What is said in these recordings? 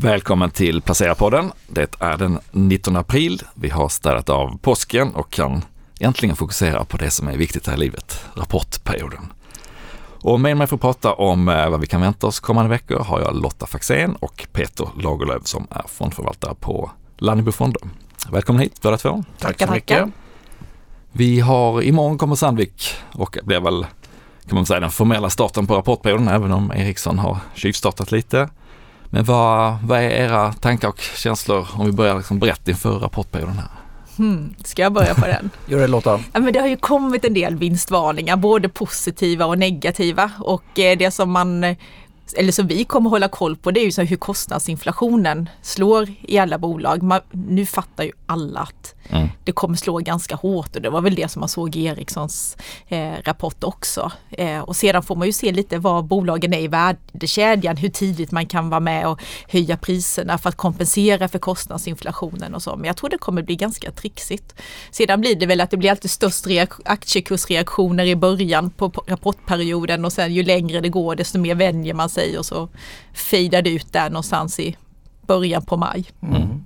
Välkommen till Placerarpodden. Det är den 19 april. Vi har städat av påsken och kan äntligen fokusera på det som är viktigt här i livet, rapportperioden. Och med mig för att prata om vad vi kan vänta oss kommande veckor har jag Lotta Faxén och Peter Lagerlöf som är fondförvaltare på Lannibor Fonder. Välkommen hit båda två. Tack så mycket. Vi har imorgon kommer Sandvik och blir väl kan man säga den formella starten på rapportperioden, även om Eriksson har kylstartat lite. Men vad är era tankar och känslor om vi börjar liksom berätta inför rapportperioden här? Ska jag börja på den? Gör det, Lotta. Ja, men det har ju kommit en del vinstvarningar, både positiva och negativa. Och det som vi kommer hålla koll på, det är ju så hur kostnadsinflationen slår i alla bolag. Nu fattar ju alla att det kommer slå ganska hårt, och det var väl det som man såg i Erikssons rapport också. Och sedan får man ju se lite vad bolagen är i värdekedjan, hur tidigt man kan vara med och höja priserna för att kompensera för kostnadsinflationen och så. Men jag tror det kommer bli ganska trixigt. Sedan blir det väl att det blir alltid störst aktiekursreaktioner i början på rapportperioden, och sen ju längre det går desto mer vänjer man sig, och så fejdar det ut där någonstans i början på maj. Mm.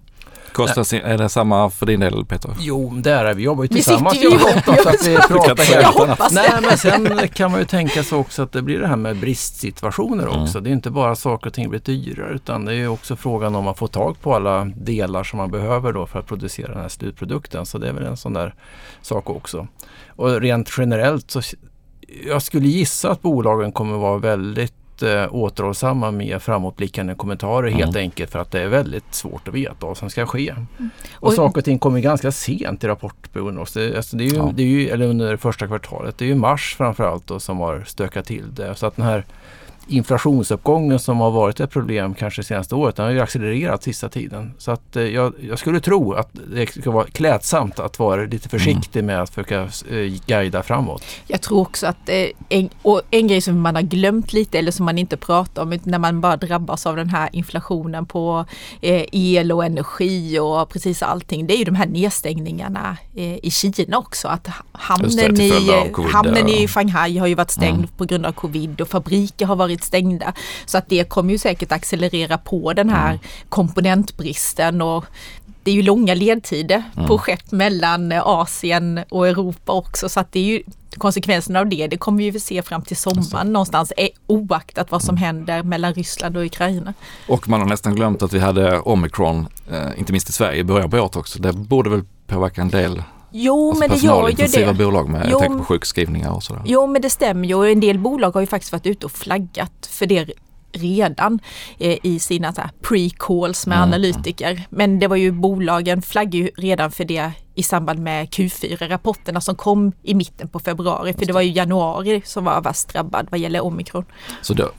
Är det samma för din del, Peter? Jo, det är det. Vi jobbar ju tillsammans. Jag hoppas att vi pratar. Nej, men sen kan man ju tänka sig också att det blir det här med bristsituationer också. Mm. Det är inte bara saker och ting blir dyrare, utan det är ju också frågan om man får tag på alla delar som man behöver då för att producera den här slutprodukten. Så det är väl en sån där sak också. Och rent generellt så jag skulle gissa att bolagen kommer vara väldigt återhållsamma med framåtblickande kommentarer helt enkelt, för att det är väldigt svårt att veta vad som ska ske. Och saker och ting kommer ganska sent i rapportperioden också. Det är ju under första kvartalet. Det är ju mars framförallt då, som har stökat till det. Så att den här inflationsuppgången som har varit ett problem kanske senaste året, den har ju accelererat sista tiden. Så att jag skulle tro att det ska vara klädsamt att vara lite försiktig med att försöka guida framåt. Jag tror också att en grej som man har glömt lite, eller som man inte pratar om när man bara drabbas av den här inflationen på el och energi och precis allting, det är ju de här nedstängningarna i Kina också. Att hamnen i Shanghai har ju varit stängd på grund av covid, och fabriker har varit stängda. Så att det kommer ju säkert accelerera på den här komponentbristen, och det är ju långa ledtider på skepp mellan Asien och Europa också, så att det är ju konsekvenserna av det kommer ju vi se fram till sommaren någonstans, oaktat vad som händer mellan Ryssland och Ukraina. Och man har nästan glömt att vi hade Omikron, inte minst i Sverige, i början på året också. Det borde väl påverka en del. Jo, alltså men det gör ju det. Bolag med, jag tänker på sjukskrivningar och sådär. Jo, men det stämmer ju. Och en del bolag har ju faktiskt varit ute och flaggat för det redan i sina så här pre-calls med analytiker. Men det var ju bolagen flaggade ju redan för det i samband med Q4-rapporterna som kom i mitten på februari. För det var ju januari som var värst drabbad vad gäller Omikron. Så då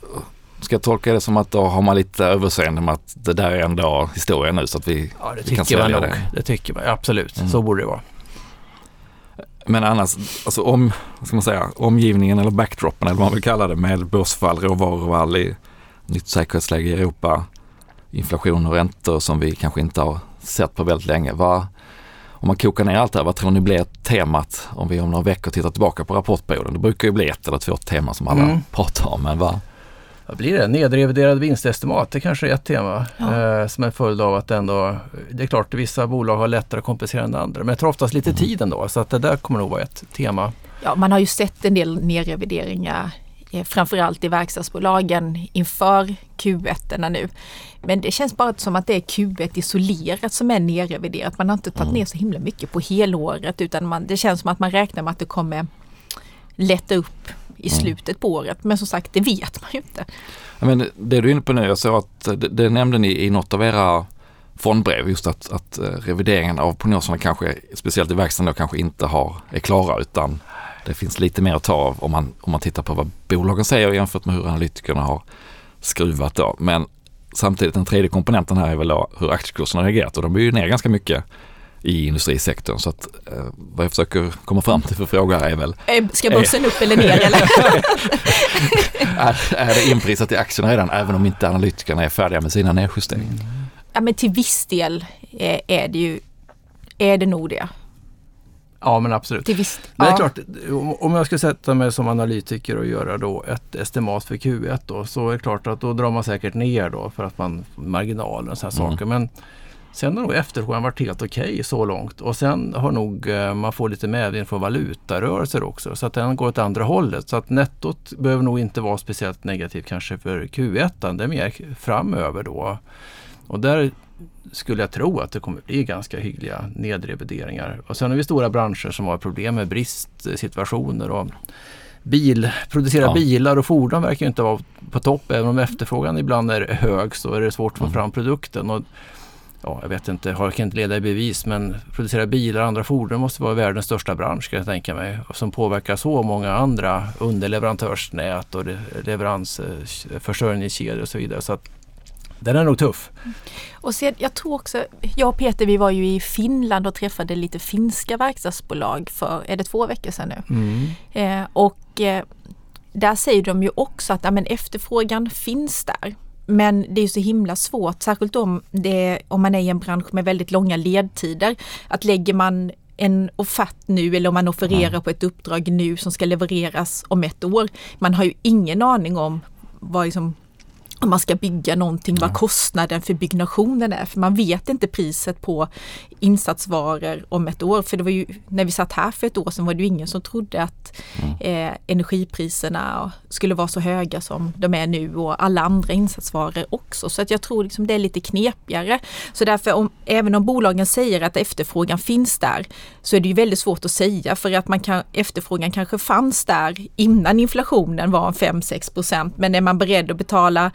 ska jag tolka det som att då har man lite överseende med att det där är en dag historia nu, så att vi kan svälja det. Det tycker man, absolut. Så borde det vara. Men annars, alltså omgivningen eller backdropen eller vad man vill kalla det, med börsfall, råvarufall, i nytt säkerhetsläge i Europa, inflation och räntor som vi kanske inte har sett på väldigt länge. Om man kokar ner allt det här, vad tror ni blir temat om vi om några veckor tittar tillbaka på rapportperioden? Det brukar ju bli ett eller två teman som alla pratar om, men vad blir det? Nedreviderad vinstestimat, det kanske är ett tema som är följd av att ändå, det är klart att vissa bolag har lättare att kompensera än andra, men det tar oftast lite tid ändå, så att det där kommer nog vara ett tema. Ja, man har ju sett en del nedrevideringar framförallt i verkstadsbolagen inför Q1 nu. Men det känns bara som att det är Q1 isolerat som är nedreviderat. Man har inte tagit ner så himla mycket på helåret, utan det känns som att man räknar med att det kommer lätta upp i slutet på året, men som sagt, det vet man ju inte. Ja, men det du är inne på nu, jag såg att det nämnde ni i något av era fondbrev, just att revideringen av prognoserna kanske, speciellt i verkstaden, kanske inte är klara, utan det finns lite mer att ta av om man tittar på vad bolagen säger jämfört med hur analytikerna har skruvat då. Men samtidigt den tredje komponenten här är väl hur aktiekurserna har reagerat, och de är ju ner ganska mycket i industrisektorn, så att vad jag försöker komma fram till för fråga är väl ska börsen upp eller ner eller? är det inprisat i aktierna redan, även om inte analytikerna är färdiga med sina nedjusteringar? Ja, men till viss del är det nog det. Ja, men absolut. Det, visst. Men det är klart, om jag ska sätta mig som analytiker och göra då ett estimat för Q1 då, så är det klart att då drar man säkert ner då för att man marginaler och sådana saker. Men sen har nog efterfrågan varit helt okej så långt. Och sen har nog man får lite medvind för valutarörelser också. Så att den går åt andra hållet. Så att nettot behöver nog inte vara speciellt negativt kanske för Q1. Det är mer framöver då. Och där skulle jag tro att det kommer bli ganska hyggliga nedrevideringar. Och sen har vi stora branscher som har problem med bristsituationer och bilar och fordon verkar ju inte vara på topp. Även om efterfrågan ibland är hög så är det svårt att få fram produkten. Och ja, jag vet inte, jag kan inte leda i bevis, men producera bilar och andra fordon måste vara världens största bransch, kan jag tänka mig, som påverkar så många andra underleverantörsnät och leveransförsörjningskedjor och så vidare. Så att den är nog tuff. Och sen, jag tror också, jag och Peter, vi var ju i Finland och träffade lite finska verkstadsbolag för, är det 2 veckor sedan nu? Och där säger de ju också att ja, men efterfrågan finns där. Men det är ju så himla svårt, särskilt om man är i en bransch med väldigt långa ledtider, att lägger man en offert nu eller om man offererar på ett uppdrag nu som ska levereras om 1 år. Man har ju ingen aning om vad liksom, om man ska bygga någonting, vad kostnaden för byggnationen är. För man vet inte priset på insatsvaror om 1 år. För det var ju, när vi satt här för 1 år sedan var det ju ingen som trodde att energipriserna skulle vara så höga som de är nu och alla andra insatsvaror också. Så att jag tror liksom det är lite knepigare. Så därför, även om bolagen säger att efterfrågan finns där, så är det ju väldigt svårt att säga. För att efterfrågan kanske fanns där innan inflationen var 5-6%. Men är man beredd att betala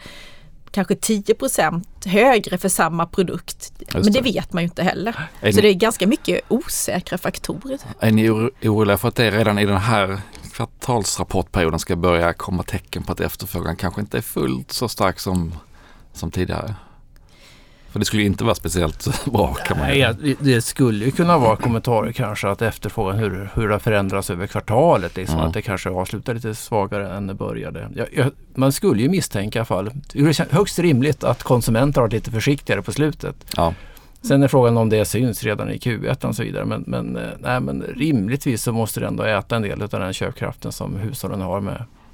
kanske 10% högre för samma produkt. Men det vet man ju inte heller. Så det är ganska mycket osäkra faktorer. Är ni oroliga för att det redan i den här kvartalsrapportperioden ska börja komma tecken på att efterfrågan kanske inte är fullt så stark som tidigare? För det skulle ju inte vara speciellt bra, kan man säga. Nej, det skulle ju kunna vara kommentarer kanske att efterfrågan hur det förändras över kvartalet. Liksom, att det kanske avslutar lite svagare än det började. Man skulle ju misstänka i alla fall. Det är högst rimligt att konsumenter har varit lite försiktigare på slutet. Ja. Sen är frågan om det syns redan i Q1 och så vidare. Men rimligtvis så måste det ändå äta en del av den köpkraften som hushållen har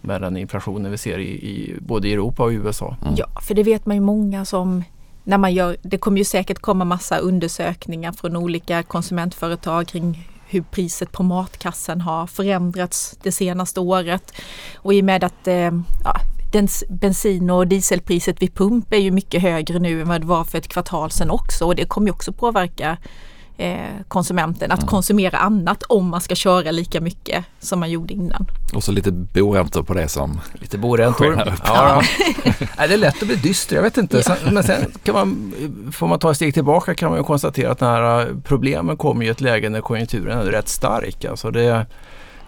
med den inflationen vi ser i både Europa och USA. Mm. Ja, för det vet man ju många som... När man gör, det kommer ju säkert komma massa undersökningar från olika konsumentföretag kring hur priset på matkassan har förändrats det senaste året. Och i och med att bensin- och dieselpriset vid pump är ju mycket högre nu än vad det var för ett kvartal sedan också. Och det kommer ju också påverka konsumenten att konsumera annat om man ska köra lika mycket som man gjorde innan. Och så lite boräntor på det som... Lite boräntor. Ja. Det är lätt att bli dyster, jag vet inte. Men sen kan får man ta ett steg tillbaka, kan man ju konstatera att den här problemen kommer i ett läge när konjunkturen är rätt stark. Alltså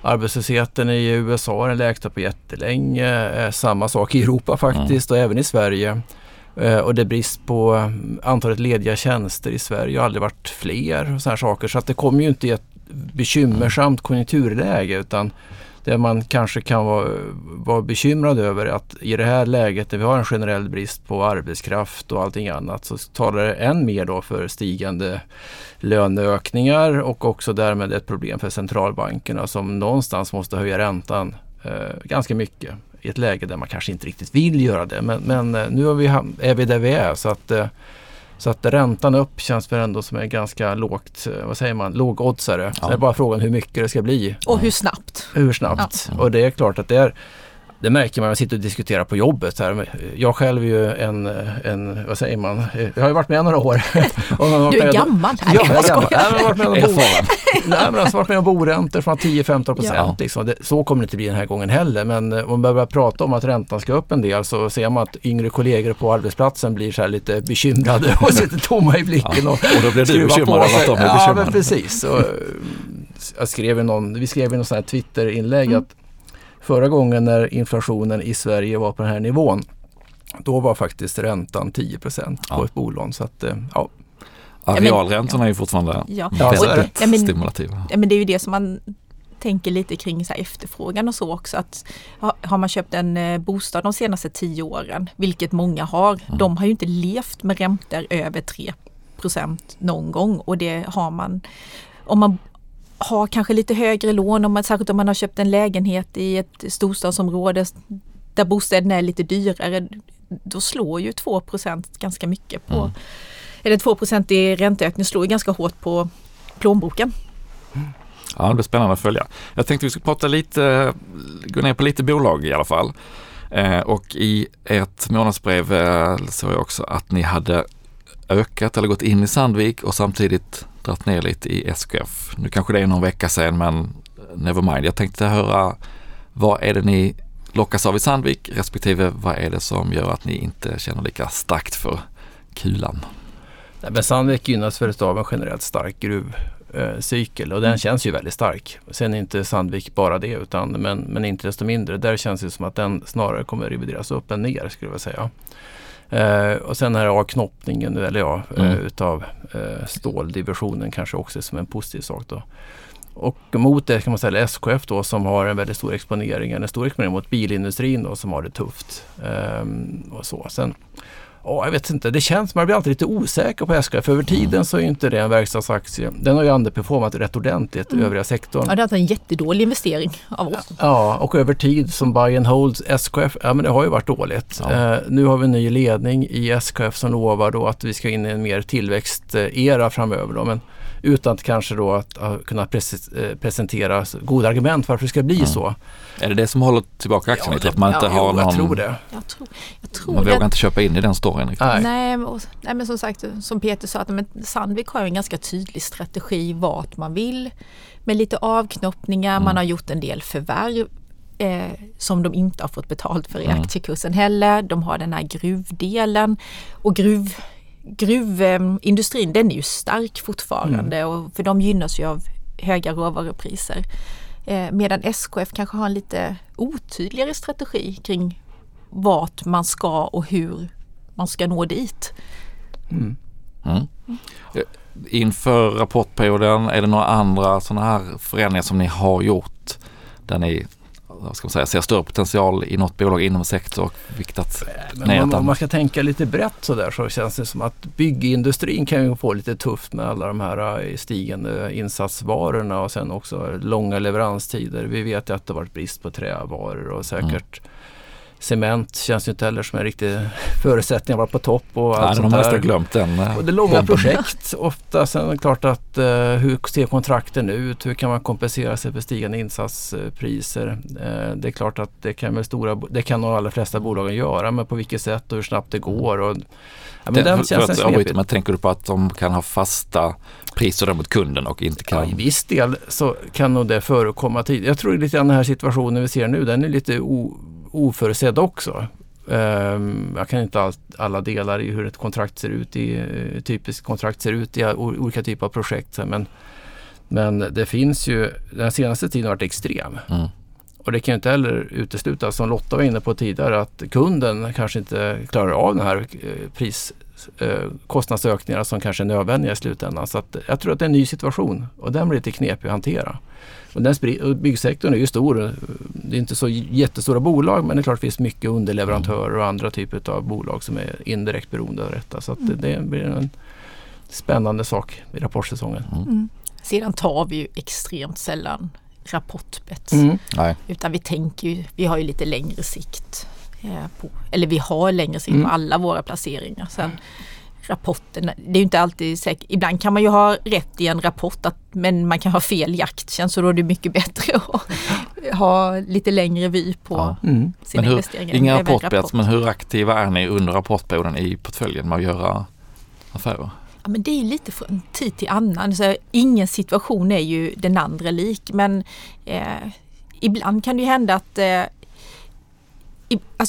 arbetslösheten i USA är den lägsta på jättelänge. Samma sak i Europa faktiskt och även i Sverige. Och det är brist på antalet lediga tjänster i Sverige har aldrig varit fler och sådana saker. Så att det kommer ju inte i ett bekymmersamt konjunkturläge, utan det man kanske kan vara bekymrad över är att i det här läget när vi har en generell brist på arbetskraft och allting annat, så talar det än mer då för stigande löneökningar och också därmed ett problem för centralbankerna som någonstans måste höja räntan ganska mycket. I ett läge där man kanske inte riktigt vill göra det. Men nu är vi där vi är. Så att räntan upp känns för ändå som är ganska lågt, vad säger man, lågoddsare. Ja. Så det är bara frågan hur mycket det ska bli. Och hur snabbt. Ja. Och det är klart att det märker man när man sitter och diskuterar på jobbet. Jag själv är ju en vad säger man, jag har ju varit med några år. Du är gammal här. Ja, jag är gammal. Jag har varit med om boräntor som har 10-15%. Ja. Liksom. Så kommer det inte bli den här gången heller. Men om man börjar prata om att räntan ska upp en del, så ser man att yngre kollegor på arbetsplatsen blir så här lite bekymrade och sitter tomma i blicken. Ja. Och då blir du bekymrad av att de är bekymrade. Ja, men precis. Och vi skrev i någon sån här Twitter-inlägg att förra gången när inflationen i Sverige var på den här nivån, då var faktiskt räntan 10% på ett bolån. Så att, realräntorna är ju fortfarande väldigt stimulativa. Men det är ju det som man tänker lite kring så här efterfrågan och så också. Att har man köpt en bostad de senaste 10 åren, vilket många har, de har ju inte levt med räntor över 3% någon gång. Och det har man... Om man ha kanske lite högre lån, särskilt om man har köpt en lägenhet i ett storstadsområde där bostäderna är lite dyrare, då slår ju 2% ganska mycket på. Mm. Eller 2% i ränteökning slår ju ganska hårt på plånboken. Mm. Ja, det blir spännande att följa. Jag tänkte vi skulle prata lite, gå ner på lite bolag i alla fall. Och i ett månadsbrev såg jag också att ni hade ökat eller gått in i Sandvik och samtidigt dratt ner lite i SKF. Nu kanske det är någon vecka sedan, men nevermind. Jag tänkte höra, vad är det ni lockas av i Sandvik respektive vad är det som gör att ni inte känner lika starkt för kulan? Nej, men Sandvik gynnas för av en generellt stark gruvcykel och den känns ju väldigt stark. Sen är inte Sandvik bara det, utan, men inte desto mindre. Där känns det som att den snarare kommer att revideras upp än ner, skulle jag säga. Och sen här avknoppningen utav ståldivisionen kanske också som en positiv sak då. Och mot det kan man säga SKF då, som har en väldigt stor exponering, mot bilindustrin då, som har det tufft. Och så. Sen, jag vet inte, det känns, man blir alltid lite osäker på SKF. Över tiden så är ju inte det en verkstadsaktie. Den har ju underperformat rätt ordentligt i övriga sektorn. Ja, det är en jättedålig investering av oss. Ja, och över tid som buy and hold SKF, ja men det har ju varit dåligt. Ja. Nu har vi en ny ledning i SKF som lovar då att vi ska in i en mer tillväxtera framöver då, men utan kanske då att kunna presentera goda argument för att det ska bli så. Är det det som håller tillbaka aktien? Ja, man inte har någon, jag tror det. Jag tror man vågar inte köpa in i den storyn riktigt. Nej, men som sagt, som Peter sa, att Sandvik har ju en ganska tydlig strategi vart man vill. Med lite avknoppningar, man har gjort en del förvärv som de inte har fått betalt för i aktiekursen heller. De har den här gruvdelen och gruvindustrin, den är ju stark fortfarande och för de gynnas ju av höga råvarupriser. Medan SKF kanske har en lite otydligare strategi kring vart man ska och hur man ska nå dit. Inför rapportperioden, är det några andra sådana här förändringar som ni har gjort där ni ser större potential i något bolag inom sektor och viktat ner? Om man ska tänka lite brett så där, så känns det som att byggindustrin kan ju få lite tufft med alla de här stigande insatsvarorna och sen också långa leveranstider. Vi vet ju att det har varit brist på trävaror och säkert cement känns ju inte heller som en riktig förutsättning att vara på topp och allt sånt där. De har glömt den. Och det är långa projekt ofta. Sen är det klart att hur ser kontrakten ut? Hur kan man kompensera sig för stigande insatspriser? Det är klart att det kan de allra flesta bolagen göra, men på vilket sätt och hur snabbt det går. Och, men tänker du på att de kan ha fasta priser mot kunden och inte kan... Ja, i viss del så kan nog det förekomma tid. Jag tror lite grann den här situationen vi ser nu, den är lite oförutsedd också. Jag kan inte alla delar i hur ett kontrakt ser ut, i olika typer av projekt. Men det finns ju, den senaste tiden har varit extrem. Och det kan ju inte heller utesluta, som Lotta var inne på tidigare, att kunden kanske inte klarar av den här kostnadsökningarna som kanske är nödvändiga i slutändan. Så att jag tror att det är en ny situation och den blir lite knepig att hantera. Och byggsektorn är ju stor. Det är inte så jättestora bolag, men det är klart det finns mycket underleverantörer och andra typer av bolag som är indirekt beroende av detta. Så att det blir en spännande sak i rapportsäsongen. Sedan tar vi ju extremt sällan rapportbets. Utan vi tänker ju, vi har ju lite längre sikt på, eller vi har längre sikt på alla våra placeringar. Sen rapporterna, det är ju inte alltid säkert. Ibland kan man ju ha rätt i en rapport men man kan ha fel i aktien, så då är det mycket bättre att ha lite längre vy på sina investeringar. Inga rapportbets, men hur aktiva är ni under rapportperioden i portföljen med att göra affärer? Ja, men det är lite från tid till annan. Så ingen situation är ju den andra lik, men ibland kan det ju hända att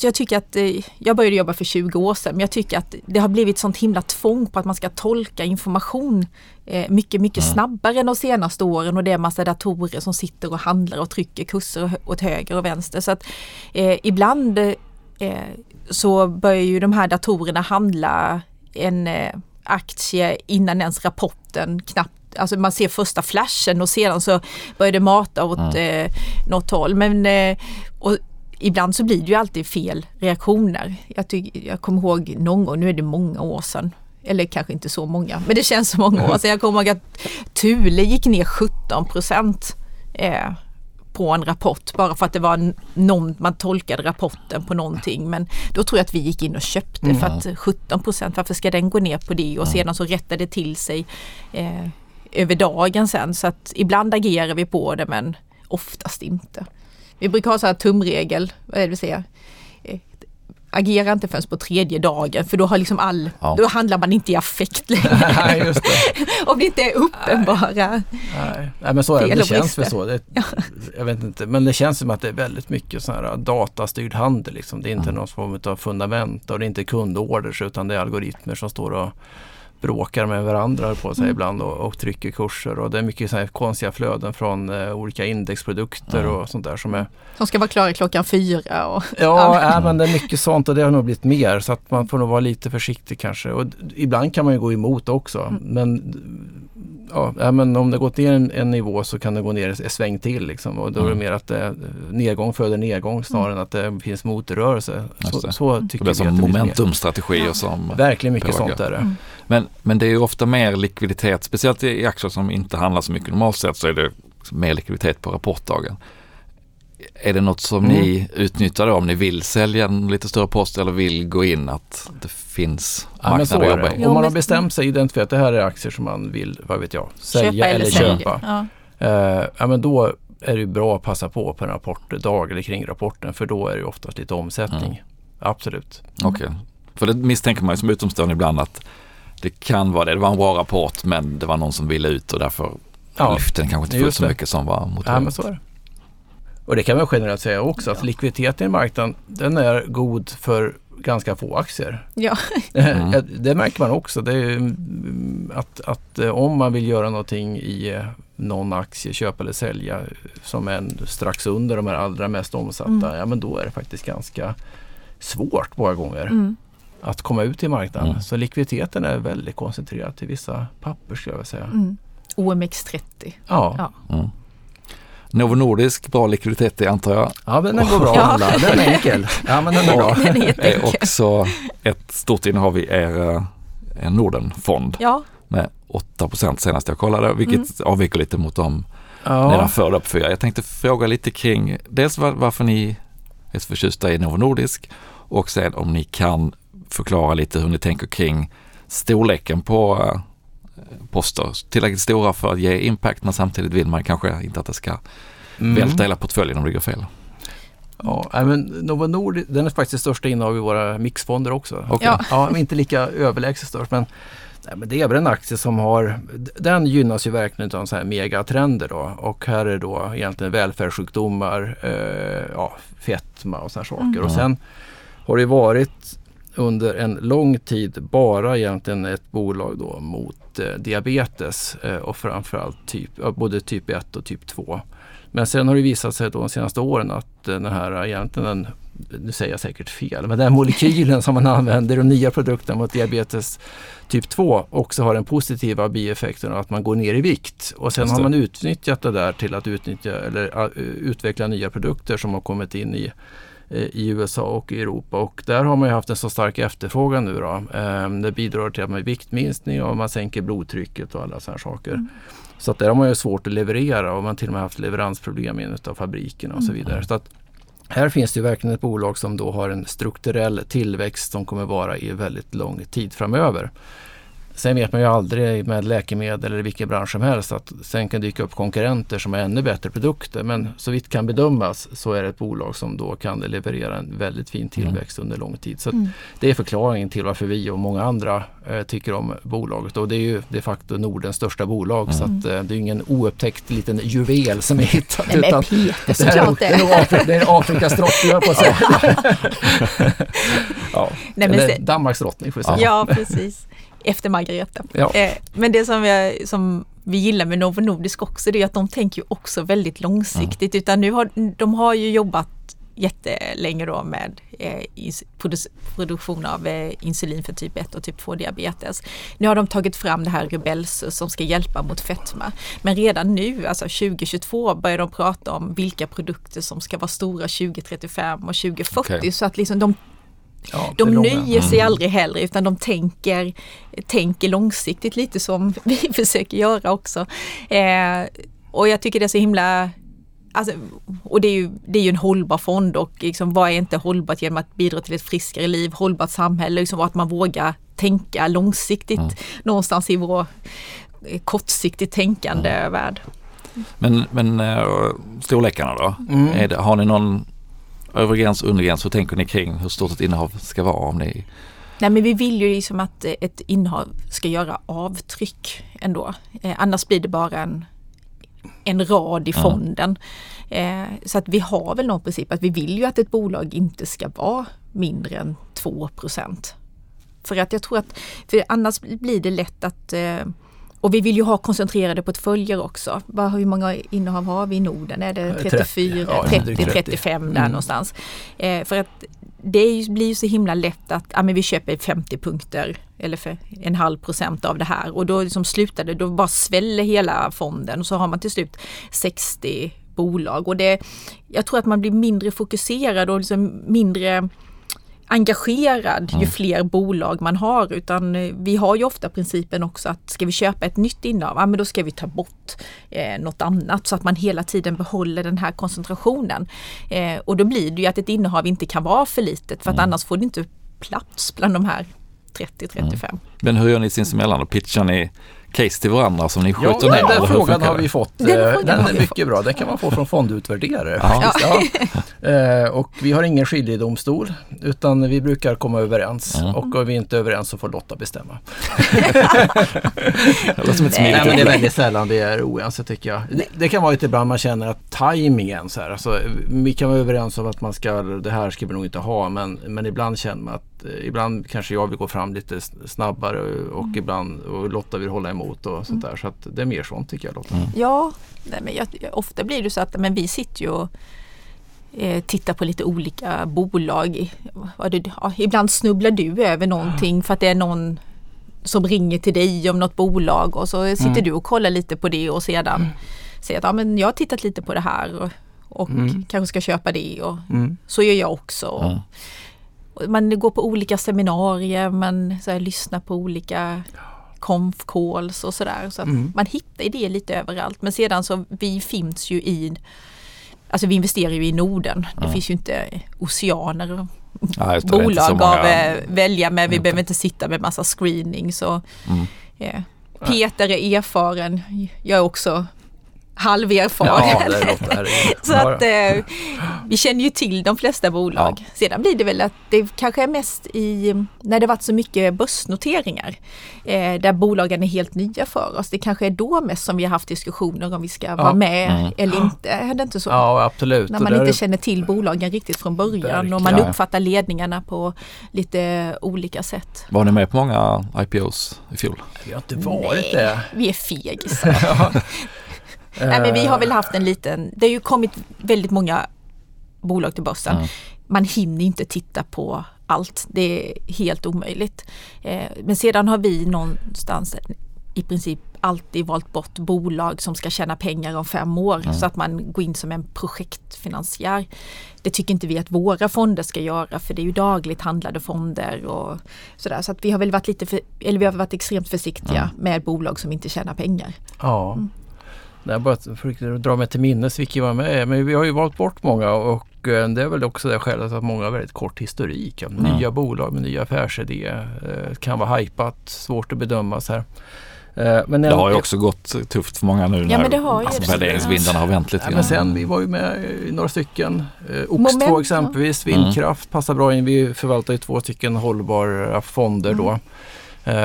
jag tycker att jag började jobba för 20 år sedan, men jag tycker att det har blivit sånt himla tvång på att man ska tolka information mycket, mycket snabbare än de senaste åren, och det är en massa datorer som sitter och handlar och trycker kurser åt höger och vänster, så att ibland så börjar ju de här datorerna handla en aktie innan ens rapporten knappt, alltså man ser första flashen och sedan så börjar det mata åt något håll, men och ibland så blir det ju alltid fel reaktioner. Jag kommer ihåg någon gång, nu är det många år sedan, eller kanske inte så många, men det känns så många år. Så jag kommer ihåg att Thule gick ner 17% på en rapport, bara för att det var någon, man tolkade rapporten på någonting, men då tror jag att vi gick in och köpte för att 17%, varför ska den gå ner på det? Och sedan så rättade det till sig över dagen sen, så att ibland agerar vi på det, men oftast inte. Vi brukar ha så här tumregel, vad är det vi säger? Agera inte förrän på tredje dagen, för då har liksom då handlar man inte i affekt längre. Nej, just det. Om det inte är uppenbara. Nej, men så är det. Det känns väl så. Det, jag vet inte, men det känns som att det är väldigt mycket sån här datastyrd handel liksom. Det är inte någon form av fundament, och det är inte kundorders, utan det är algoritmer som står och bråkar med varandra på sig ibland och trycker kurser, och det är mycket så här konstiga flöden från olika indexprodukter och sånt där som ska vara klara klockan 4 och men det är mycket sånt, och det har nog blivit mer, så att man får nog vara lite försiktig kanske, och ibland kan man ju gå emot också men om det gått ner en nivå så kan det gå ner en sväng till liksom, och då är det mer att nedgång föder nedgång snarare än att det finns motrörelse. Så tycker jag att det är som momentumstrategier som verkligen mycket påverkar. Sånt är det. Men det är ju ofta mer likviditet, speciellt i aktier som inte handlar så mycket normalt sett, så är det mer likviditet på rapportdagen. Är det något som ni utnyttjar då, om ni vill sälja en lite större post eller vill gå in, att det finns marknader att jobba i? Om man har bestämt sig, identifierat att det här är aktier som man vill, vad vet jag, sälja eller köpa. Ja. Men då är det bra att passa på en rapportdag eller kring rapporten, för då är det oftast lite omsättning. Mm. Absolut. Okej. För det misstänker man ju som utomstående ibland, att det kan vara det. Det var en bra rapport, men det var någon som ville ut, och därför lyfte den kanske inte fullt så mycket som var motiverat. Ja, men så är det. Och det kan man generellt säga också, att likviditeten i marknaden, den är god för ganska få aktier. Ja. Det märker man också. Det är att om man vill göra någonting i någon aktie, köpa eller sälja, som är strax under de här allra mest omsatta, men då är det faktiskt ganska svårt många gånger. Att komma ut i marknaden. Så likviditeten är väldigt koncentrerad till vissa papper, skulle jag säga. OMX30. Novo Nordisk, bra likviditet, antar jag. Ja, men den går bra. Den är enkel. Ja, men den är bra. Den är också ett stort innehav i er Nordenfond. Ja. Med 8% senast jag kollade, vilket avviker lite mot dem nedan förra upp för er. Jag tänkte fråga lite kring dels varför ni är så förtjusta i Novo Nordisk, och sen om ni kan förklara lite hur ni tänker kring storleken på poster. Tillräckligt stora för att ge impact, men samtidigt vill man kanske inte att det ska välta hela portföljen om det går fel. Ja, men Novo Nordisk, den är faktiskt största innehav i våra mixfonder också. Okay. Ja, men inte lika överlägset störst, men det är väl en aktie som den gynnas ju verkligen av så här megatrender då, och här är då egentligen välfärdssjukdomar, fetma och såna saker. Och sen har det varit under en lång tid bara egentligen ett bolag då mot diabetes och framförallt både typ 1 och typ 2. Men sen har det visat sig då de senaste åren att den här egentligen, nu säger jag säkert fel, men den molekylen som man använder och nya produkten mot diabetes typ 2 också har den positiva bieffekten att man går ner i vikt. Och sen har man utnyttjat det där till att utveckla nya produkter som har kommit in i USA och i Europa, och där har man ju haft en så stark efterfrågan nu då. Det bidrar till att man viktminskning och man sänker blodtrycket och alla sådana saker. Så att där har man ju svårt att leverera, och man till och med haft leveransproblem inuti av fabrikerna och så vidare. Så att här finns det ju verkligen ett bolag som då har en strukturell tillväxt som kommer vara i väldigt lång tid framöver. Sen vet man ju aldrig med läkemedel eller vilken bransch som helst, att sen kan dyka upp konkurrenter som är ännu bättre produkter, men så vitt kan bedömas så är det ett bolag som då kan leverera en väldigt fin tillväxt under lång tid. Så det är förklaringen till varför vi och många andra tycker om bolaget, och det är ju de facto Nordens största bolag, så att det är ingen oupptäckt liten juvel som är hittad. Nej, utan det är Afrikas drottning på sig. Eller Danmarks drottning får vi säga. Ja, precis. Efter Margareta. Ja. Men det som vi gillar med Novo Nordisk också, det är att de tänker ju också väldigt långsiktigt. Utan nu de har ju jobbat jättelänge då med produktion av insulin för typ 1 och typ 2 diabetes. Nu har de tagit fram det här Rebelsus som ska hjälpa mot fetma. Men redan nu, alltså 2022, börjar de prata om vilka produkter som ska vara stora 2035 och 2040. Okay. Så att liksom de Ja, de nöjer sig aldrig heller, utan de tänker långsiktigt, lite som vi försöker göra också. Och jag tycker det är så himla... Alltså, och det är ju en hållbar fond, och liksom, vad är inte hållbart genom att bidra till ett friskare liv, hållbart samhälle, liksom, att man vågar tänka långsiktigt någonstans i vår kortsiktigt tänkande värld. Men storlekarna då? Har ni någon övergräns, undergräns? Hur tänker ni kring hur stort ett innehav ska vara? Om ni... Nej, men vi vill ju liksom att ett innehav ska göra avtryck ändå. Annars blir det bara en rad i fonden. Så att vi har väl någon princip att vi vill ju att ett bolag inte ska vara mindre än 2%. För att jag tror att, för annars blir det lätt att, och vi vill ju ha koncentrerade portföljer också. Hur många innehav har vi i Norden? Är det 34, 30, 35 där någonstans? För att det blir ju så himla lätt att men vi köper 50 punkter eller för 0,5% av det här, och då liksom slutade, då bara sväller hela fonden, och så har man till slut 60 bolag, och det, jag tror att man blir mindre fokuserad och liksom mindre engagerad ju fler bolag man har, utan vi har ju ofta principen också att ska vi köpa ett nytt innehav, men då ska vi ta bort något annat, så att man hela tiden behåller den här koncentrationen, och då blir det ju att ett innehav inte kan vara för litet, för att annars får det inte plats bland de här 30-35. Men hur gör ni sinsemellan, och pitchar ni case till varandra som ni skjuter ner? Den frågan har vi fått. Den är mycket bra. Den kan man få från fondutvärderare. Och vi har ingen skiljedomstol, utan vi brukar komma överens. Och om vi inte är överens så får Lotta bestämma. Det är väldigt sällan vi är oense, tycker jag. Det kan vara lite ibland man känner att tajmingen så här, alltså, vi kan vara överens om att man ska, det här ska vi nog inte ha, men ibland känner man att ibland kanske jag vill gå fram lite snabbare, och ibland, och Lotta vill hålla emot och sånt där, så att det är mer sånt, tycker jag, Lotta. Ja, nej, men ofta blir det så att vi sitter ju och tittar på lite olika bolag. Ibland snubblar du över någonting för att det är någon som ringer till dig om något bolag, och så sitter du och kollar lite på det, och sedan säger att men jag har tittat lite på det här, och kanske ska köpa det, och så gör jag också. Man går på olika seminarier, man så här, lyssnar på olika konf-calls och sådär. Så att man hittar idéer lite överallt. Men sedan så, vi finns ju vi investerar ju i Norden. Det finns ju inte oceaner och bolag att välja med. Vi behöver inte sitta med massa screening. Så. Peter är erfaren, jag är också halverfaren. Så att vi känner ju till de flesta bolag. Sedan blir det väl att det kanske är mest när det varit så mycket börsnoteringar där bolagen är helt nya för oss. Det kanske är då mest som vi har haft diskussioner om vi ska vara med eller inte. Är det inte så? Ja, absolut. När man inte känner till bolagen riktigt från början, och man uppfattar ledningarna på lite olika sätt. Var ni med på många IPOs i fjol? Vi har inte varit det. Vi är fegisar. Nej, men vi har väl haft en liten... Det har ju kommit väldigt många bolag till börsen. Man hinner inte titta på allt. Det är helt omöjligt. Men sedan har vi någonstans i princip alltid valt bort bolag som ska tjäna pengar om 5 år, så att man går in som en projektfinansiär. Det tycker inte vi att våra fonder ska göra, för det är ju dagligt handlade fonder och sådär. Så att vi har väl varit vi har varit extremt försiktiga med bolag som inte tjänar pengar. Ja. Jag bara försöker dra mig till minnes vilka var med, men vi har ju valt bort många, och det är väl också det skälet att många har väldigt kort historik. Nya bolag med nya affärsidéer kan vara hypat, svårt att bedöma så här. Men det har ju också gått tufft för många nu när värderingsvindarna har vänt lite grann. Men sen, vi var ju med i några stycken. OX2 exempelvis, vindkraft passar bra in. Vi förvaltar ju 2 stycken hållbara fonder då.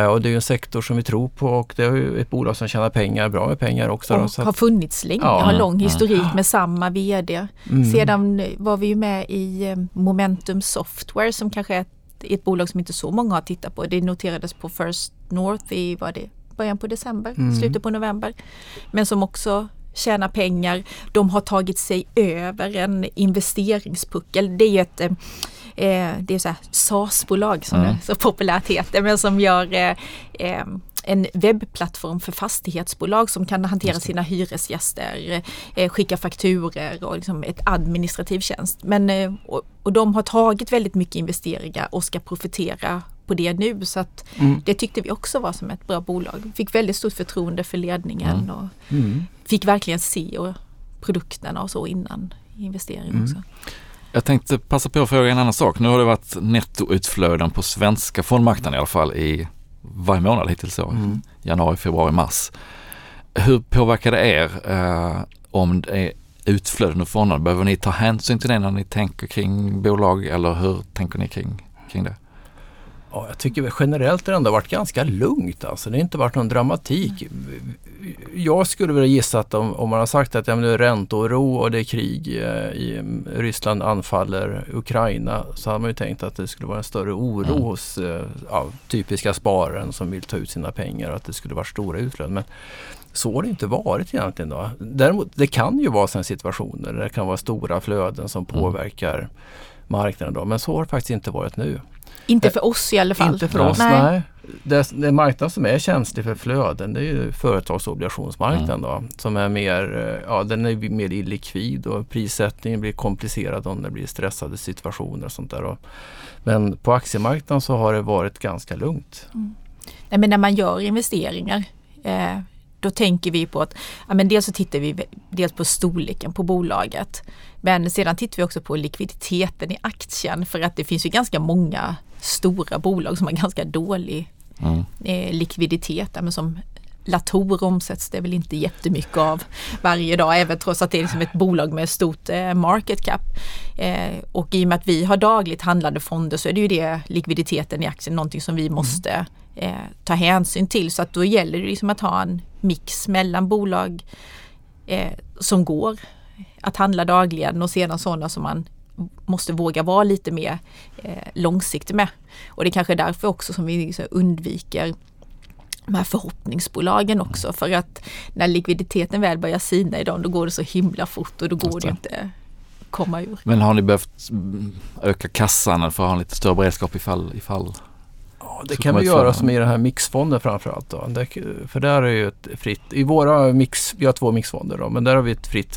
Och det är ju en sektor som vi tror på, och det är ju ett bolag som tjänar pengar, bra med pengar också. Och har funnits länge, har lång historik med samma vd. Sedan var vi ju med i Momentum Software, som kanske är ett bolag som inte så många har tittat på. Det noterades på First North i början på december, slutet på november. Men som också tjänar pengar. De har tagit sig över en investeringspuckel. Det är ju ett... det är så här SAS-bolag som det så populärt heter, men som gör en webbplattform för fastighetsbolag som kan hantera sina hyresgäster, skicka fakturer och liksom ett administrativ tjänst. Men, och de har tagit väldigt mycket investeringar och ska profitera på det nu, så att det tyckte vi också var som ett bra bolag. Fick väldigt stort förtroende för ledningen och fick verkligen se och produkterna och så innan investeringen också. Jag tänkte passa på att fråga en annan sak. Nu har det varit nettoutflöden på svenska fondmarknaden i alla fall i varje månad hittills så. Januari, februari, mars. Hur påverkar det er om det är utflöden ur fonden? Behöver ni ta hänsyn till det när ni tänker kring bolag, eller hur tänker ni kring det? Ja, jag tycker väl generellt det ändå har varit ganska lugnt. Alltså, det har inte varit någon dramatik. Jag skulle väl gissa att om man har sagt att det är ränteoro och det är krig i Ryssland anfaller Ukraina, så har man ju tänkt att det skulle vara en större oro hos typiska spararen som vill ta ut sina pengar och att det skulle vara stora utflöden. Men så har det inte varit egentligen då. Däremot, det kan ju vara sådana situationer där det kan vara stora flöden som påverkar marknaden då. Men så har det faktiskt inte varit nu. Inte för oss i alla fall. Inte för oss, nej. Det är marknaden som är känslig för flöden. Det är ju företagsobligationsmarknaden då, som är mer, den är mer illikvid och prissättningen blir komplicerad om det blir stressade situationer och sånt där. Men på aktiemarknaden så har det varit ganska lugnt. Nej, men när man gör investeringar då tänker vi på att dels så tittar vi dels på storleken på bolaget, men sedan tittar vi också på likviditeten i aktien, för att det finns ju ganska många stora bolag som har ganska dålig likviditet, men som Latour omsätts det väl inte jättemycket av varje dag, även trots att det är liksom ett bolag med stort market cap. Och i och med att vi har dagligt handlade fonder så är det ju det, likviditeten i aktien, någonting som vi måste ta hänsyn till. Så att då gäller det liksom att ha en mix mellan bolag som går att handla dagligen och sedan sådana som man måste våga vara lite mer långsiktig med. Och det är kanske därför också som vi undviker de här förhoppningsbolagen också, för att när likviditeten väl börjar sina i dem, då går det så himla fort och då går det inte komma ur. Men har ni behövt öka kassan för att ha en lite större beredskap ifall? Ja, det kan vi göra som i den här mixfonden framförallt då. För där är ju ett fritt, i våra mix, vi har två mixfonder då, men där har vi ett fritt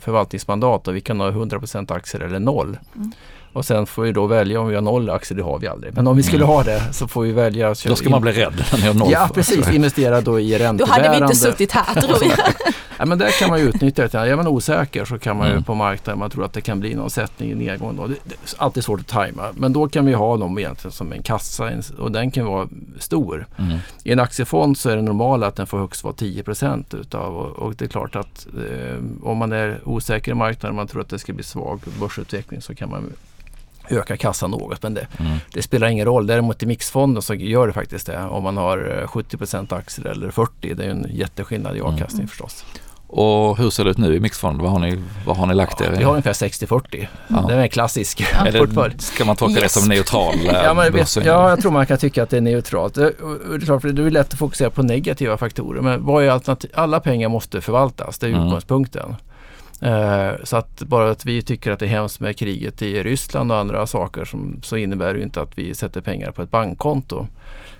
förvaltningsmandat och vi kan ha 100% aktier eller noll. Och sen får vi då välja om vi har noll aktier, det har vi aldrig. Men om vi skulle ha det så får vi välja. Då ska man bli rädd när ni har noll. Ja, precis. Investera då i räntebärande. Då hade vi inte suttit här, tror jag. Ja, men där kan man ju utnyttja det. Är man osäker så kan man ju på marknaden, man tror att det kan bli någon sättning i nedgång. Då. Det är alltid svårt att tajma. Men då kan vi ha dem egentligen som en kassa och den kan vara stor. I en aktiefond så är det normalt att den får högst vara 10% utav. Och det är klart att om man är osäker i marknaden, man tror att det ska bli svag börsutveckling, så kan man öka kassan något, men det spelar ingen roll. Däremot i mixfonden så gör det faktiskt det. Om man har 70% aktier eller 40%, det är ju en jätteskillnad i avkastning förstås. Och hur ser det ut nu i mixfonden? Vad har ni lagt er? Vi har ungefär 60-40. Det är en klassisk portfölj. Ska man tolka det som neutral? Jag tror man kan tycka att det är neutralt. Det är lätt att fokusera på negativa faktorer, men vad är alternativ? Alla pengar måste förvaltas, det är utgångspunkten. Så att bara att vi tycker att det är hemskt med kriget i Ryssland och andra saker så innebär det ju inte att vi sätter pengar på ett bankkonto.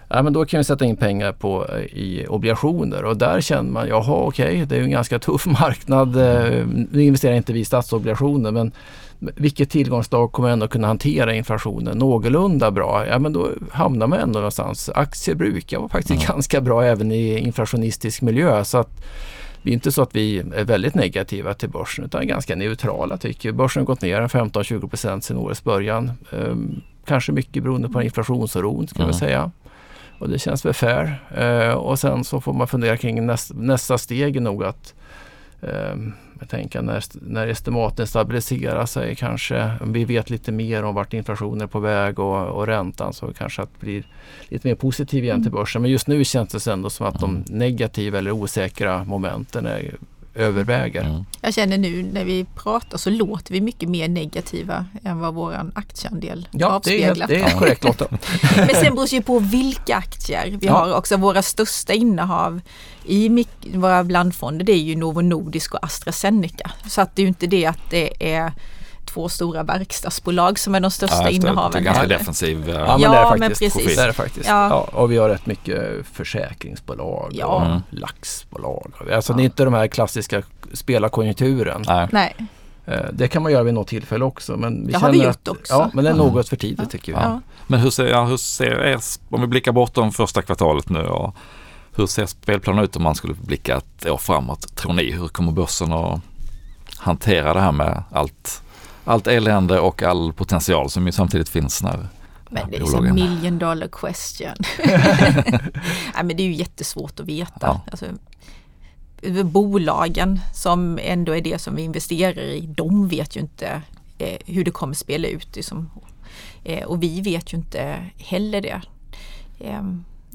Ja, men då kan vi sätta in pengar i obligationer, och där känner man, det är ju en ganska tuff marknad. Nu investerar inte vi i statsobligationer, men vilket tillgångsslag kommer ändå kunna hantera inflationen någorlunda bra? Ja, men då hamnar man ändå någonstans. Aktier brukar vara faktiskt ganska bra även i inflationistisk miljö, så att det är inte så att vi är väldigt negativa till börsen, utan ganska neutrala tycker jag. Börsen har gått ner 15-20% sedan årets början. Kanske mycket beroende på inflationsoron, skulle jag säga. Och det känns väl fair. Och sen så får man fundera kring nästa steg nog att jag tänker när estimaten stabiliserar sig, kanske vi vet lite mer om vart inflationen är på väg och räntan, så kanske att blir lite mer positiv igen till börsen. Men just nu känns det ändå som att de negativa eller osäkra momenten överväger. Jag känner nu när vi pratar så låter vi mycket mer negativa än vad vår aktieandel avspeglar. Ja, det är korrekt, Lotta. Men sen beror det ju på vilka aktier. Vi har också våra största innehav i våra blandfonder, det är ju Novo Nordisk och AstraZeneca. Så att det är ju inte det att det är två stora verkstadsbolag som är de största innehaven. Det är ganska defensiv. Ja, men det är det faktiskt. Och vi har rätt mycket försäkringsbolag och laxbolag. Alltså det är inte de här klassiska spela konjunkturen. Nej. Det kan man göra vid något tillfälle också. Men vi känner att, också. Ja, men det är något för tidigt tycker vi. Ja. Men hur ser om vi blickar bortom första kvartalet nu och hur ser spelplanen ut om man skulle blicka ett år framåt? Tror ni, hur kommer börsen att hantera det här med allt elände och all potential som ju samtidigt finns när men det är liksom million dollar question. Nej, men det är ju jättesvårt att veta. Ja. Alltså, bolagen som ändå är det som vi investerar i, de vet ju inte hur det kommer spela ut. Liksom. Och vi vet ju inte heller det.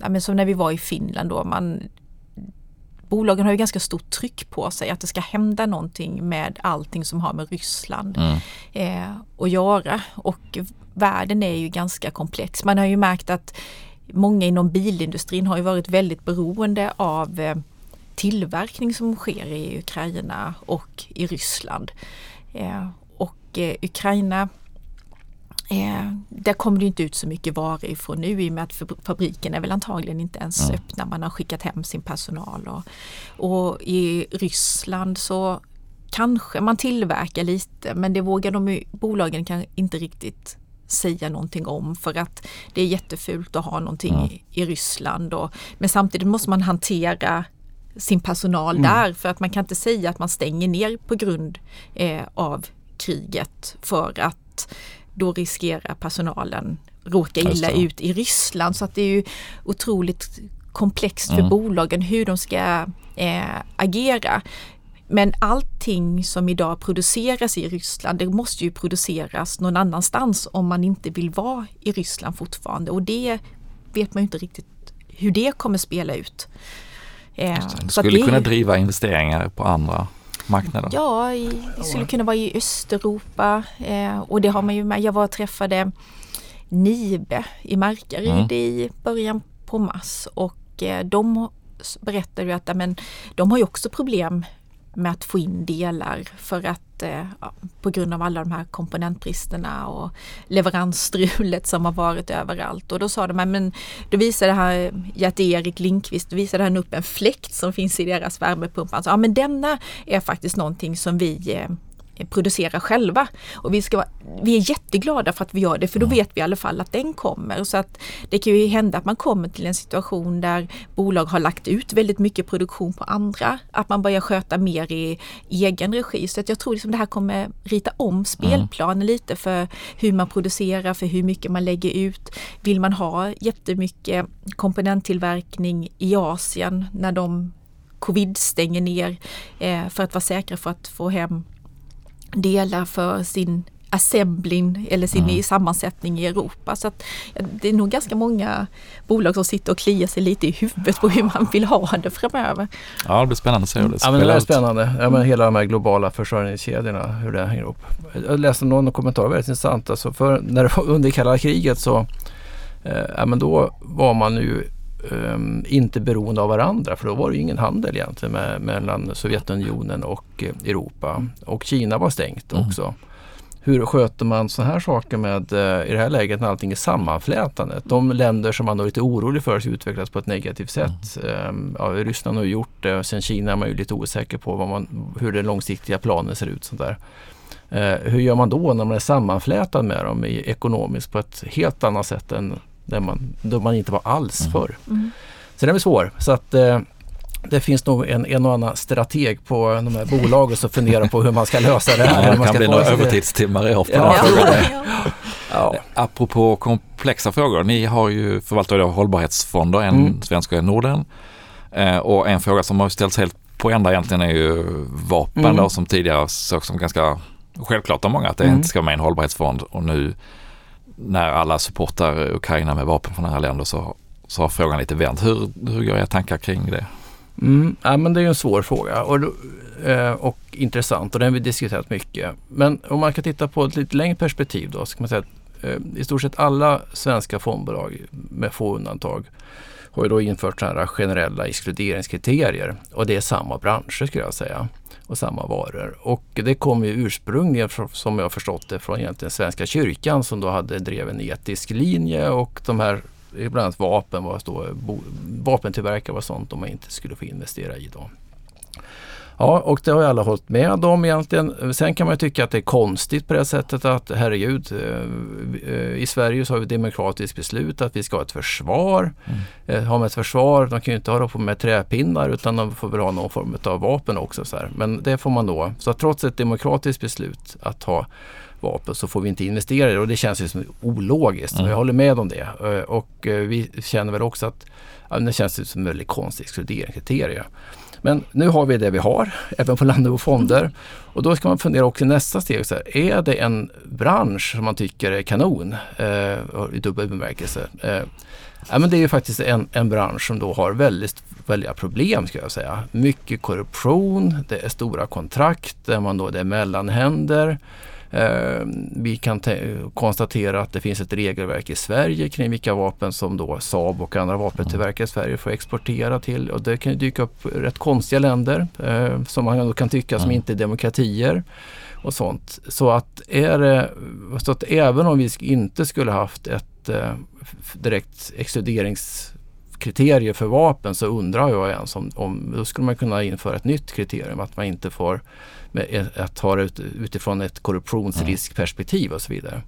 Men som när vi var i Finland då, bolagen har ju ganska stort tryck på sig att det ska hända någonting med allting som har med Ryssland att göra. Och världen är ju ganska komplex. Man har ju märkt att många inom bilindustrin har ju varit väldigt beroende av tillverkning som sker i Ukraina och i Ryssland. Och Ukraina, där kommer det inte ut så mycket varor ifrån nu i och med att fabriken är väl antagligen inte ens öppna. Man har skickat hem sin personal. Och i Ryssland så kanske man tillverkar lite, men det vågar bolagen kan inte riktigt säga någonting om för att det är jättefult att ha någonting i Ryssland. Men samtidigt måste man hantera sin personal där, för att man kan inte säga att man stänger ner på grund av kriget, för att då riskerar personalen råka illa ut i Ryssland. Så att det är ju otroligt komplext för bolagen hur de ska agera. Men allting som idag produceras i Ryssland, det måste ju produceras någon annanstans om man inte vill vara i Ryssland fortfarande. Och det vet man ju inte riktigt hur det kommer spela ut. Det skulle kunna driva investeringar på andra marknader. Ja, det skulle kunna vara i Östeuropa och det har man ju med. Jag träffade NIBE i Markaryd i början på mars och de berättade ju att de har ju också problem med att få in delar för att på grund av alla de här komponentbristerna och leveransstrulet som har varit överallt. Och då sa de, då visade det här Erik Linkvist, då visade han upp en fläkt som finns i deras värmepump. Han sa, denna är faktiskt någonting som vi producerar själva. Och vi är jätteglada för att vi gör det, för då vet vi i alla fall att den kommer. Så att det kan ju hända att man kommer till en situation där bolag har lagt ut väldigt mycket produktion på andra, att man börjar sköta mer i egen regi. Så att jag tror liksom det här kommer rita om spelplanen lite för hur man producerar, för hur mycket man lägger ut. Vill man ha jättemycket komponenttillverkning i Asien när de covid stänger ner för att vara säkra för att få hem delar för sin assembling eller sin sammansättning i Europa. Så att det är nog ganska många bolag som sitter och kliar sig lite i huvudet på hur man vill ha det framöver. Ja, det blir spännande att se hur det spelar ut. Ja, men det är spännande. Ja, men hela de här globala försörjningskedjorna, hur det hänger ihop. Jag läste någon kommentar, väldigt intressant. Alltså för när det var under kalla kriget så då var man ju inte beroende av varandra, för då var det ju ingen handel egentligen mellan Sovjetunionen och Europa, och Kina var stängt också. Hur sköter man så här saker med i det här läget när allting är sammanflätandet? De länder som man är lite orolig för utvecklas på ett negativt sätt. Ryssland har gjort det, och sen Kina är man ju lite osäker på hur den långsiktiga planen ser ut. Sånt där. Hur gör man då när man är sammanflätad med dem ekonomiskt på ett helt annat sätt än där man inte var alls förr. Så det är svårt. Så att det finns nog en och annan strateg på de här bolagen som funderar på hur man ska lösa det här. Det kan bli några övertidstimmar i ofta. Ja. Apropå komplexa frågor, ni har ju förvaltat hållbarhetsfonder, en svensk och en Norden. Och en fråga som har ställts helt på ända egentligen är ju vapen då, som tidigare såg som ganska självklart av många att det inte ska vara med en hållbarhetsfond, och nu när alla supportar Ukraina med vapen från andra länder så har frågan lite vänt. Hur gör jag tankar kring det? Men det är ju en svår fråga och intressant, och den har vi diskuterat mycket. Men om man kan titta på ett lite längre perspektiv då, så kan man säga att i stort sett alla svenska fondbolag med få undantag har ju då infört sådana här generella exkluderingskriterier, och det är samma branscher skulle jag säga och samma varor. Och det kom ju ursprungligen, som jag förstått det, från egentligen Svenska kyrkan som då hade drev en etisk linje, och de här bland annat vapen var då, vapentillverkare var sånt de inte skulle få investera i då. Ja, och det har ju alla hållit med om egentligen. Sen kan man ju tycka att det är konstigt på det sättet att herregud, i Sverige så har vi demokratiskt beslut att vi ska ha ett försvar. Har man ett försvar, de kan ju inte ha det med träpinnar utan de får väl ha någon form av vapen också. Så här. Men det får man då. Så trots ett demokratiskt beslut att ha vapen så får vi inte investera i det, och det känns ju som ologiskt. Jag håller med om det. Och vi känner väl också att ja, det känns som väldigt konstigt exkluderingskriterier. Men nu har vi det vi har, även på Lannibor Fonder. Och då ska man fundera också i nästa steg. Så här, är det en bransch som man tycker är kanon i dubbel bemärkelse? Ja, men det är ju faktiskt en bransch som då har väldigt väldiga problem skulle jag säga. Mycket korruption, det är stora kontrakt där man då, det är mellanhänder. Vi kan konstatera att det finns ett regelverk i Sverige kring vilka vapen som då Saab och andra vapentillverkare i Sverige får exportera till, och det kan dyka upp rätt konstiga länder som man då kan tycka som inte är demokratier och sånt. Så att även om vi inte skulle haft ett direkt exkluderingskriterier för vapen, så undrar jag ens om då skulle man kunna införa ett nytt kriterium att man inte får att ta det utifrån ett korruptionsriskperspektiv och så vidare.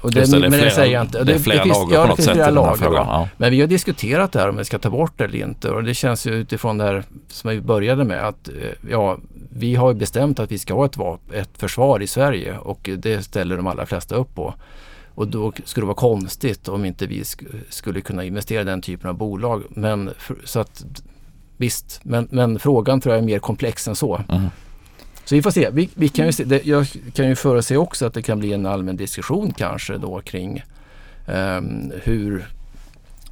Och det, men det säger jag inte. Det är flera lagar på något sätt i den här frågan. Ja. Men vi har diskuterat det här om vi ska ta bort det eller inte, och det känns ju utifrån det här som vi började med att ja, vi har bestämt att vi ska ha ett försvar i Sverige, och det ställer de allra flesta upp på. Och då skulle det vara konstigt om inte vi skulle kunna investera i den typen av bolag. Men, så att, visst, men frågan tror jag är mer komplex än så. Så vi får se. Vi kan ju se det, jag kan ju förutse också att det kan bli en allmän diskussion kanske då kring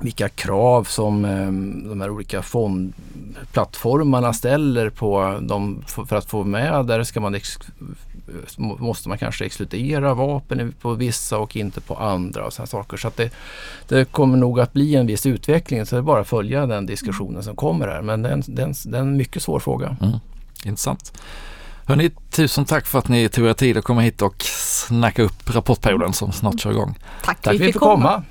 vilka krav som de här olika fondplattformarna ställer på dem för att få med. Där ska man måste man kanske exkludera vapen på vissa och inte på andra och sådana saker. Så att det kommer nog att bli en viss utveckling, så det är bara att följa den diskussionen som kommer här. Men det är en mycket svår fråga. Intressant. Hörrni, tusen tack för att ni tog er tid att komma hit och snacka upp rapportperioden som snart kör igång. Tack för att vi fick komma.